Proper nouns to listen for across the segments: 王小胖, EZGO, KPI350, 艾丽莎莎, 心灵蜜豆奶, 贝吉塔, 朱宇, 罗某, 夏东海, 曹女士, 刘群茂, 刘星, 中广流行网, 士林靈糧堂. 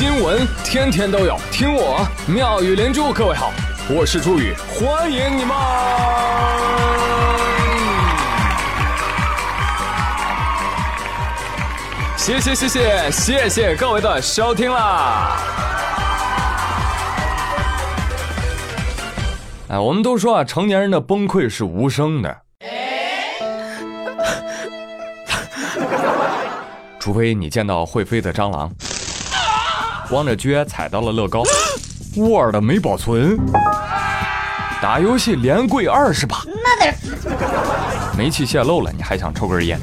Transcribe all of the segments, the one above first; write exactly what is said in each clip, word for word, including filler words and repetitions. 新闻天天都有，听我妙语连珠。各位好，我是朱宇，欢迎你们！谢谢谢谢谢谢各位的收听啦！哎，我们都说啊，成年人的崩溃是无声的，除非你见到会飞的蟑螂，光着撅踩到了乐高，Word没保存，打游戏连跪二十把，煤气泄漏了，你还想抽根烟？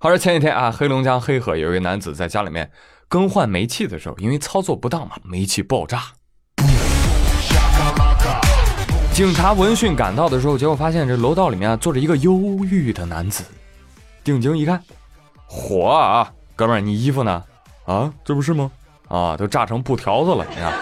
话说前几天啊，黑龙江黑河有一位男子在家里面更换煤气的时候，因为操作不当嘛，煤气爆炸。警察闻讯赶到的时候，结果发现这楼道里面啊坐着一个忧郁的男子。定睛一看，火啊，哥们儿，你衣服呢？啊，这不是吗？啊，都炸成布条子了，你看，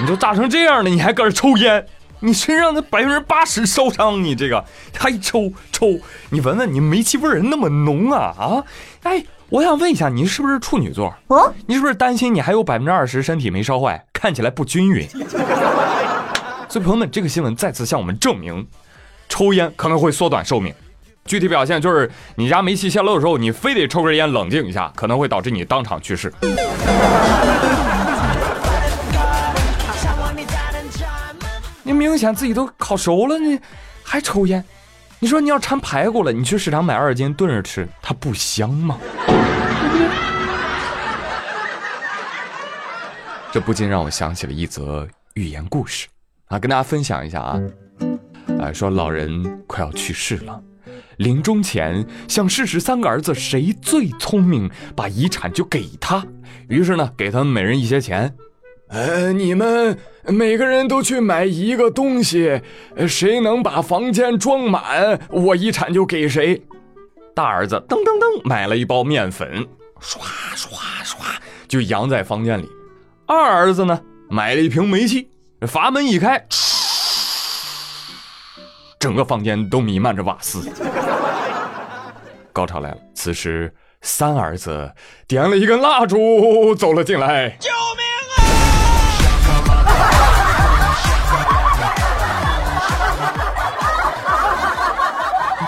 你都炸成这样了，你还搁这抽烟？你身上的百分之八十烧伤，你这个还抽抽？你闻闻，你煤气味儿那么浓啊啊！哎。我想问一下，你是不是处女座？哦，你是不是担心你还有百分之二十身体没烧坏，看起来不均匀？所以朋友们，这个新闻再次向我们证明，抽烟可能会缩短寿命。具体表现就是，你家煤气泄漏的时候，你非得抽根烟冷静一下，可能会导致你当场去世。你明显自己都烤熟了，你还抽烟？你说你要馋排骨了，你去市场买二斤炖着吃，它不香吗？这不禁让我想起了一则寓言故事啊，跟大家分享一下啊。哎，说老人快要去世了，临终前想试试三个儿子谁最聪明，把遗产就给他。于是呢，给他们每人一些钱。呃，你们每个人都去买一个东西，谁能把房间装满，我遗产就给谁。大儿子噔噔噔买了一包面粉，刷刷刷就扬在房间里。二儿子呢买了一瓶煤气，阀门一开，整个房间都弥漫着瓦斯。高潮来了，此时三儿子点了一根蜡烛走了进来。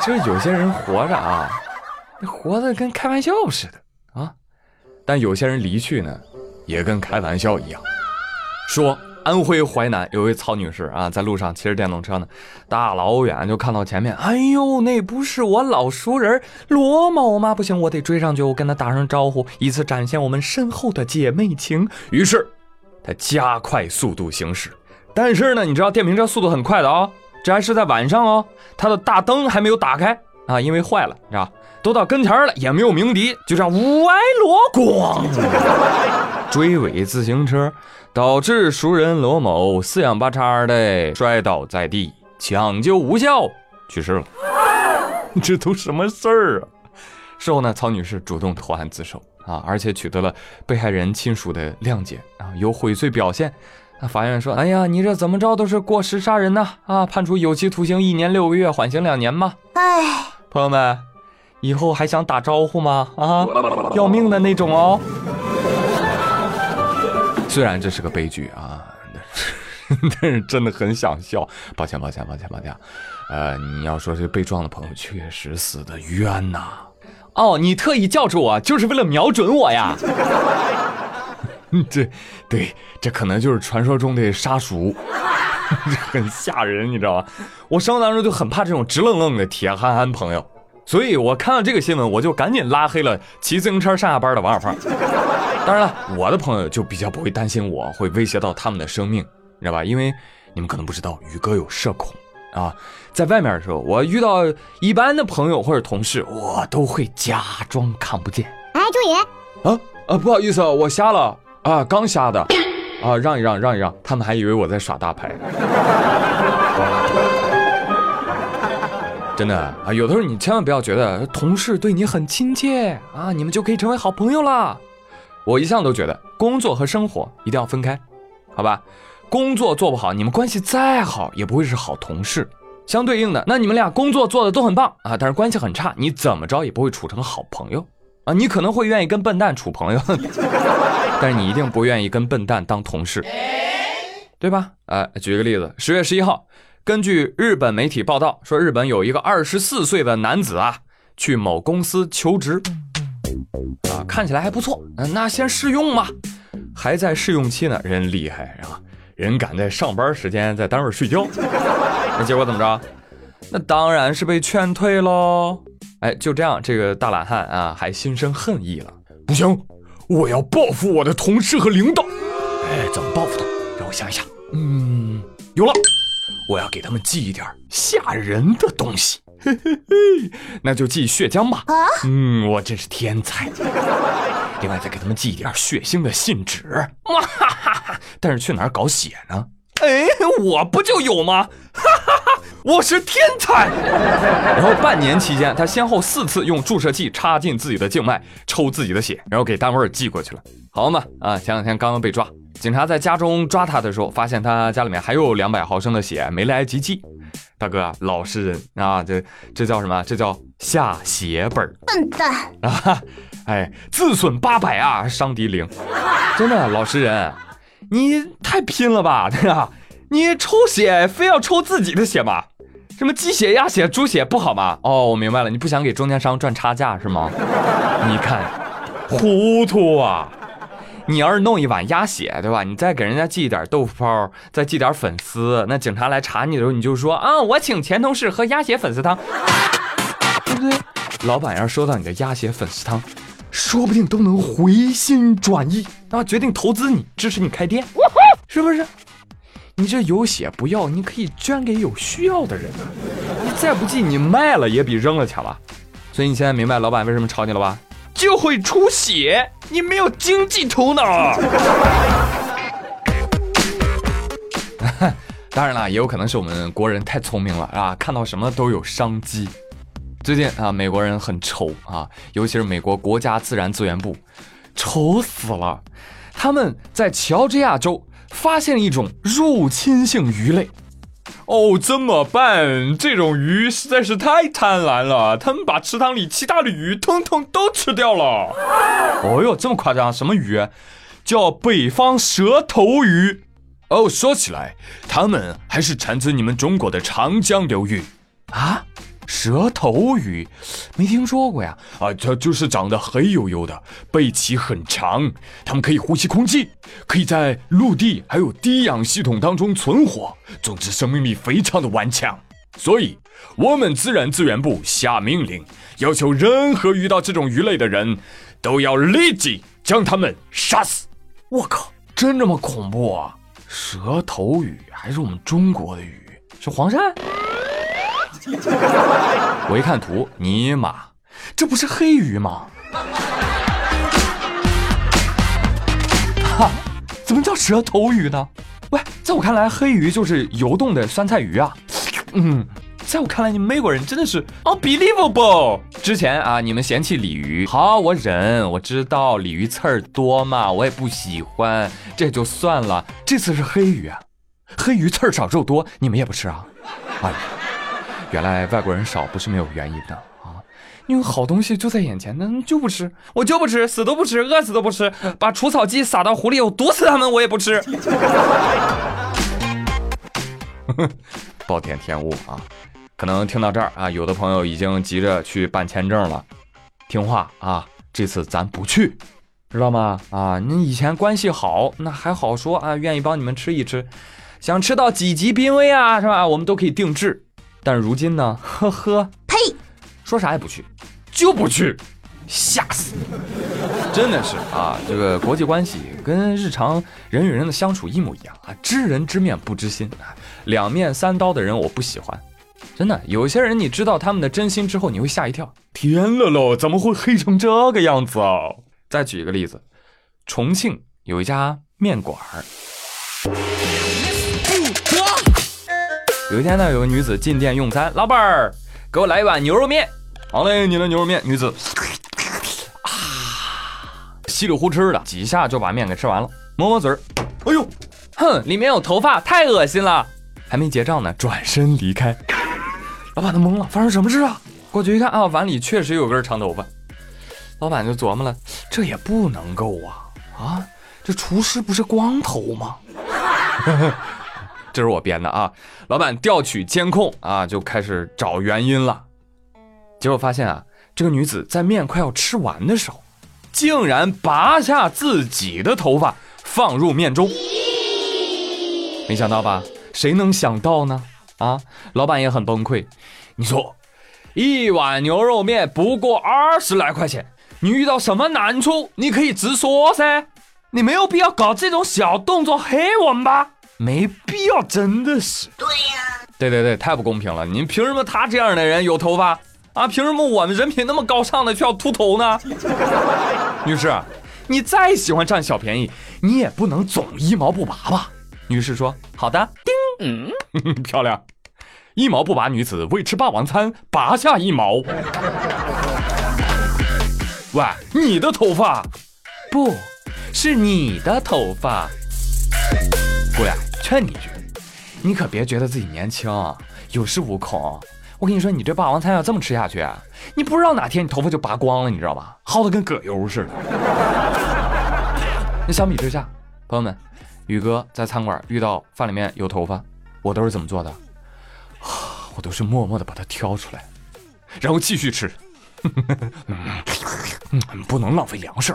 这有些人活着啊，活得跟开玩笑似的啊，但有些人离去呢，也跟开玩笑一样。说安徽淮南有位曹女士啊，在路上骑着电动车呢，大老远就看到前面，哎呦，那不是我老熟人罗某吗？不行，我得追上去，我跟她打声招呼，以此展现我们深厚的姐妹情。于是，她加快速度行驶，但是呢，你知道电瓶车速度很快的啊、哦。这还是在晚上哦，他的大灯还没有打开啊，因为坏了，是吧？都到跟前了，也没有鸣笛，就这样无挨锣咣追尾自行车，导致熟人罗某四仰八叉的摔倒在地，抢救无效去世了。这都什么事儿啊？事后呢，曹女士主动投案自首啊，而且取得了被害人亲属的谅解啊，有悔罪表现。法院说：“哎呀，你这怎么着都是过失杀人呐、啊！啊，判处有期徒刑一年六个月，缓刑两年嘛。”哎，朋友们，以后还想打招呼吗？啊，要命的那种哦。虽然这是个悲剧啊，但是真的很想笑。抱歉，抱歉，抱歉，抱歉。呃，你要说这被撞的朋友确实死得冤呐、啊。哦，你特意叫住我，就是为了瞄准我呀。这对，这可能就是传说中的杀熟，很吓人，你知道吗？我生活当中就很怕这种直愣愣的铁憨憨朋友，所以我看到这个新闻，我就赶紧拉黑了骑自行车上下班的王小胖。当然了，我的朋友就比较不会担心我会威胁到他们的生命，你知道吧？因为你们可能不知道，宇哥有社恐啊，在外面的时候，我遇到一般的朋友或者同事，我都会假装看不见。哎，朱宇啊啊，不好意思，我瞎了。啊，刚瞎的，啊，让一让，让一让，他们还以为我在耍大牌。真的啊，有的时候你千万不要觉得同事对你很亲切啊，你们就可以成为好朋友啦。我一向都觉得工作和生活一定要分开，好吧？工作做不好，你们关系再好也不会是好同事。相对应的，那你们俩工作做的都很棒啊，但是关系很差，你怎么着也不会处成好朋友。啊，你可能会愿意跟笨蛋处朋友，但是你一定不愿意跟笨蛋当同事，对吧？哎、呃，举个例子，十月十一号，根据日本媒体报道说，日本有一个二十四岁的男子啊，去某公司求职，啊，看起来还不错，那先试用嘛，还在试用期呢，人厉害啊，人敢在上班时间在单位睡觉，那结果怎么着？那当然是被劝退喽。哎，就这样，这个大懒汉啊，还心生恨意了。不行，我要报复我的同事和领导。哎，怎么报复他？让我想一想。嗯，有了，我要给他们寄一点吓人的东西。嘿嘿嘿，那就寄血浆吧。啊、嗯，我真是天才。另外再给他们寄一点血腥的信纸。哇哈哈！但是去哪儿搞血呢？哎，我不就有吗？哈哈哈！我是天才。然后半年期间，他先后四次用注射器插进自己的静脉，抽自己的血，然后给单位寄过去了。好嘛，啊，前两天刚刚被抓，警察在家中抓他的时候，发现他家里面还有两百毫升的血没来及寄。大哥啊，老实人啊，这这叫什么？这叫下血本。笨蛋啊！哎，自损八百啊，伤敌零。真的，老实人。你太拼了吧，对吧？你抽血非要抽自己的血吗？什么鸡血、鸭血、猪血不好吗？哦，我明白了，你不想给中间商赚差价是吗？你看，糊涂啊！你要是弄一碗鸭血，对吧？你再给人家寄一点豆腐泡，再寄点粉丝，那警察来查你的时候，你就说啊，我请前同事喝鸭血粉丝汤，对不对？老板要收到你的鸭血粉丝汤，说不定都能回心转意，然后决定投资你，支持你开店，是不是？你这有血不要，你可以捐给有需要的人。你再不济，你卖了也比扔了强吧。所以你现在明白老板为什么炒你了吧？就会出血，你没有经济头脑。当然了，也有可能是我们国人太聪明了啊，看到什么都有商机。最近啊，美国人很愁啊，尤其是美国国家自然资源部，愁死了。他们在乔治亚州发现一种入侵性鱼类。哦，怎么办？这种鱼实在是太贪婪了，他们把池塘里其他的鱼通通都吃掉了。哦哟，这么夸张？什么鱼？叫北方蛇头鱼。哦，说起来，他们还是产自你们中国的长江流域啊。蛇头鱼没听说过呀。啊，它就是长得黑黝黝的，背鳍很长，它们可以呼吸空气，可以在陆地还有低氧系统当中存活，总之生命力非常的顽强。所以我们自然资源部下命令，要求任何遇到这种鱼类的人都要立即将它们杀死。我靠，真这么恐怖啊？蛇头鱼还是我们中国的鱼？是黄鳝？我一看图，尼玛，这不是黑鱼吗？哈、啊，怎么叫蛇头鱼呢？喂，在我看来，黑鱼就是游动的酸菜鱼啊。嗯，在我看来，你们美国人真的是 unbelievable。之前啊，你们嫌弃鲤鱼，好，我忍，我知道鲤鱼刺儿多嘛，我也不喜欢，这就算了。这次是黑鱼啊，黑鱼刺儿少肉多，你们也不吃啊？哎呀。原来外国人少不是没有原因的啊！因为好东西就在眼前，那就不吃，我就不吃，死都不吃，饿死都不吃，把除草剂撒到湖里，我毒死他们，我也不吃。暴殄天物啊！可能听到这儿啊，有的朋友已经急着去办签证了。听话啊，这次咱不去，知道吗？啊，你以前关系好，那还好说啊，愿意帮你们吃一吃，想吃到几级濒危啊，是吧？我们都可以定制。但如今呢，呵呵，呸，说啥也不去，就不去，吓死！真的是啊，这个国际关系跟日常人与人的相处一模一样啊，知人知面不知心，两面三刀的人我不喜欢。真的，有些人你知道他们的真心之后，你会吓一跳，天了喽，怎么会黑成这个样子哦？再举一个例子，重庆有一家面馆儿。有一天呢，有个女子进店用餐，老板儿，给我来一碗牛肉面。好嘞，你的牛肉面。女子啊，稀里糊涂的几下就把面给吃完了，抹抹嘴儿，哎呦，哼，里面有头发，太恶心了。还没结账呢，转身离开。老板都懵了，发生什么事啊？过去一看啊，碗里确实有根长头发。老板就琢磨了，这也不能够啊啊！这厨师不是光头吗？这是我编的啊。老板调取监控啊，就开始找原因了。结果发现啊，这个女子在面快要吃完的时候，竟然拔下自己的头发放入面中。没想到吧？谁能想到呢？啊，老板也很崩溃。你说，一碗牛肉面不过二十来块钱，你遇到什么难处，你可以直说噻，你没有必要搞这种小动作黑我们吧？没必要，真的是。对呀、啊。对对对，太不公平了！你凭什么他这样的人有头发啊？凭什么我们人品那么高尚的却要秃头呢？女士，你再喜欢占小便宜，你也不能总一毛不拔吧？女士说：“好的。”叮，嗯，漂亮。一毛不拔女子为吃霸王餐拔下一毛。喂，你的头发？不是你的头发。姑娘，劝你一句，你可别觉得自己年轻，有恃无恐。我跟你说，你这霸王餐要这么吃下去，你不知道哪天你头发就拔光了，你知道吧？薅得跟葛优似的。那相比之下，朋友们，宇哥在餐馆遇到饭里面有头发，我都是怎么做的？我都是默默地把它挑出来，然后继续吃。嗯、不能浪费粮食。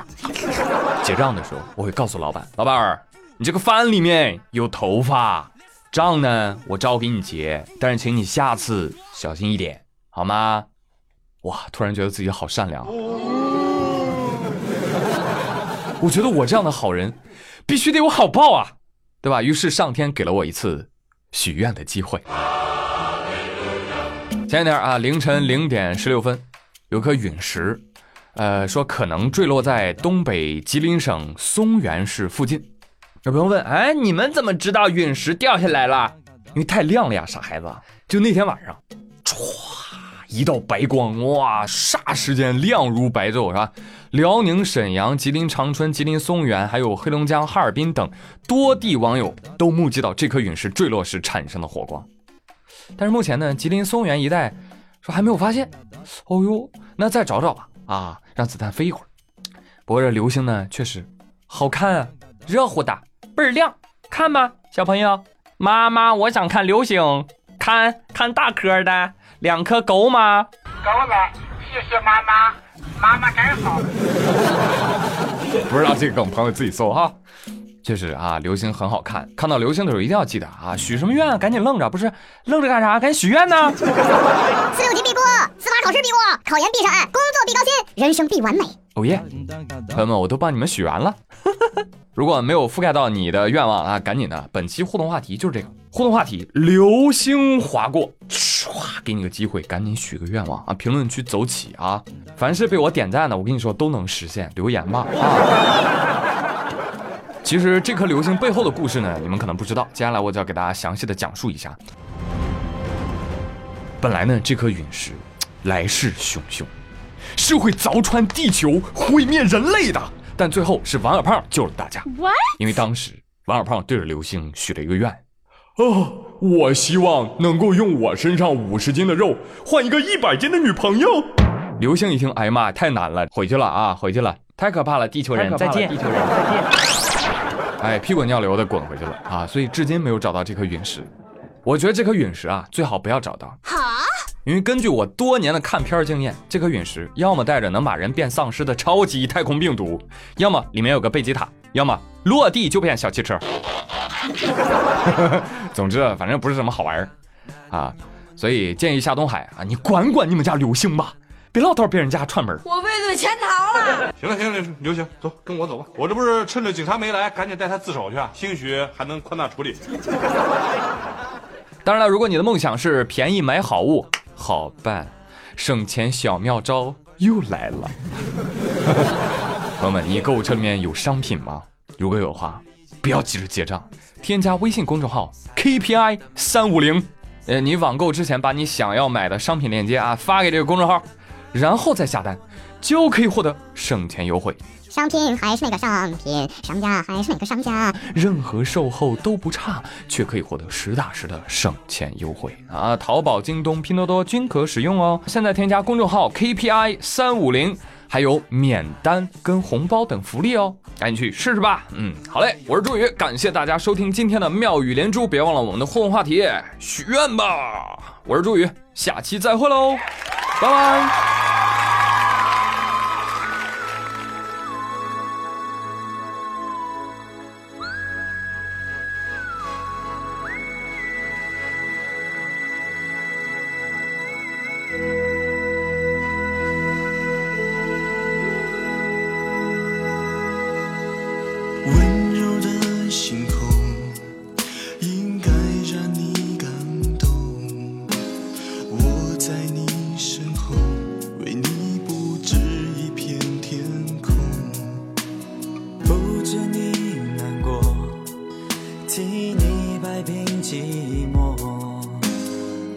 结账的时候我会告诉老板，老板，你这个饭里面有头发，账呢我照给你结，但是请你下次小心一点好吗？哇，突然觉得自己好善良。我觉得我这样的好人必须得有好报啊，对吧？于是上天给了我一次许愿的机会。前一天啊，凌晨零点十六分，有颗陨石，呃，说可能坠落在东北吉林省松原市附近。有朋友问，哎，你们怎么知道陨石掉下来了？因为太亮了呀，傻孩子！就那天晚上，唰，一道白光，哇，霎时间亮如白昼，是吧？辽宁沈阳、吉林长春、吉林松原，还有黑龙江哈尔滨等多地网友都目击到这颗陨石坠落时产生的火光。但是目前呢，吉林松原一带说还没有发现。哦呦，那再找找吧，啊，让子弹飞一会儿。不过这流星呢，确实好看啊，热乎的，倍儿亮，看吧，小朋友。妈妈，我想看流星，看看大颗的，两颗够吗？够了，谢谢妈妈，妈妈真好。不知道这个梗，朋友自己搜哈。确实啊，流星很好看，看到流星的时候一定要记得啊，许什么愿啊，赶紧愣着，不是愣着干啥？赶紧许愿呢、啊。四六级必过，司法考试必过，考研必上岸，工作必高薪，人生必完美。哦耶，朋友们，我都帮你们许完了。如果没有覆盖到你的愿望啊，赶紧的，本期互动话题就是这个互动话题：流星划过，唰，给你个机会，赶紧许个愿望啊！评论区走起啊！凡是被我点赞的，我跟你说都能实现，留言吧啊！其实这颗流星背后的故事呢，你们可能不知道，接下来我就要给大家详细的讲述一下。本来呢，这颗陨石来势汹汹，是会凿穿地球毁灭人类的，但最后是王二胖救了大家。 What? 因为当时王二胖对着流星许了一个愿，哦，我希望能够用我身上五十斤的肉换一个一百斤的女朋友。流星一听，哎妈，太难了，回去了啊，回去了，太可怕了，地球人再见，地球人再见。哎，屁滚尿流的滚回去了啊！所以至今没有找到这颗陨石。我觉得这颗陨石啊，最好不要找到。啊？因为根据我多年的看片经验，这颗陨石要么带着能把人变丧尸的超级太空病毒，要么里面有个贝吉塔，要么落地就变小汽车。总之，反正不是什么好玩儿啊。所以建议夏东海啊，你管管你们家流星吧，别老到别人家串门。我畏罪潜逃了。行了行了，刘星，走，跟我走吧。我这不是趁着警察没来，赶紧带他自首去啊，兴许还能宽大处理。当然了，如果你的梦想是便宜买好物，好办，省钱小妙招又来了。朋友们，你购物车里面有商品吗？如果有的话，不要急着结账，添加微信公众号 K P I 三五零，呃，你网购之前把你想要买的商品链接啊发给这个公众号。然后再下单，就可以获得省钱优惠。商品还是那个商品，商家还是那个商家，任何售后都不差，却可以获得实打实的省钱优惠啊！淘宝、京东、拼多多均可使用哦。现在添加公众号 K P I 三五零，还有免单跟红包等福利哦，赶紧去试试吧。嗯，好嘞，我是朱宇，感谢大家收听今天的妙语连珠，别忘了我们的互动话题，许愿吧。我是朱宇，下期再会喽，拜拜。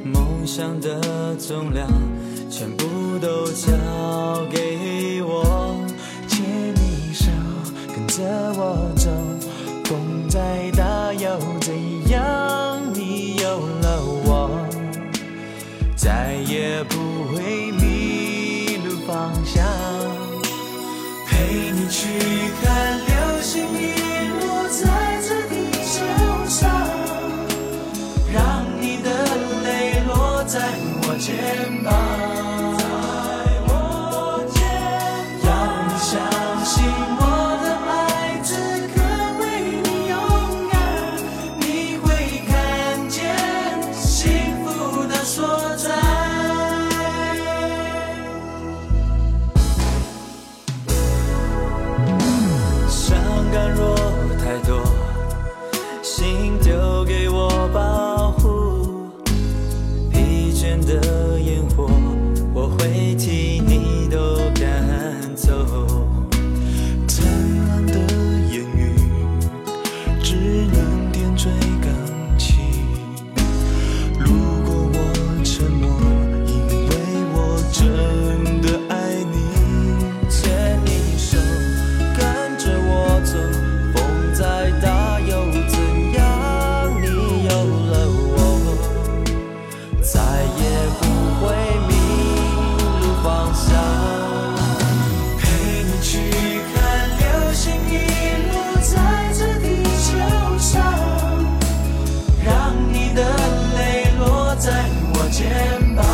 梦想的重量全部都交给我，牵你手跟着我走，风再大又怎样，你有了我再也不会迷路方向，陪你去看流星雨落在这地球上，在我肩膀，要你相信我的爱此刻为你勇敢，你会看见幸福的所在。伤感若太多，心丢给我吧，的烟火我会替你都赶走，灿烂的言语只能点缀钢琴，如果我沉默，因为我真的爱你，牵你手跟着我走，风再大又怎样，你有了我再也不会迷路方向，陪你去看流星雨落在这地球上，让你的泪落在我肩膀，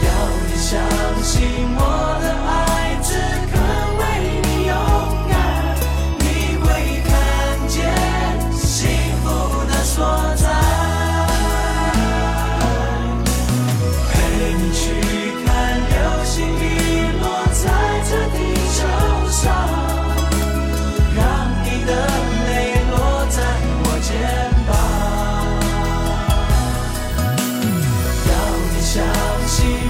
要你相信我。相信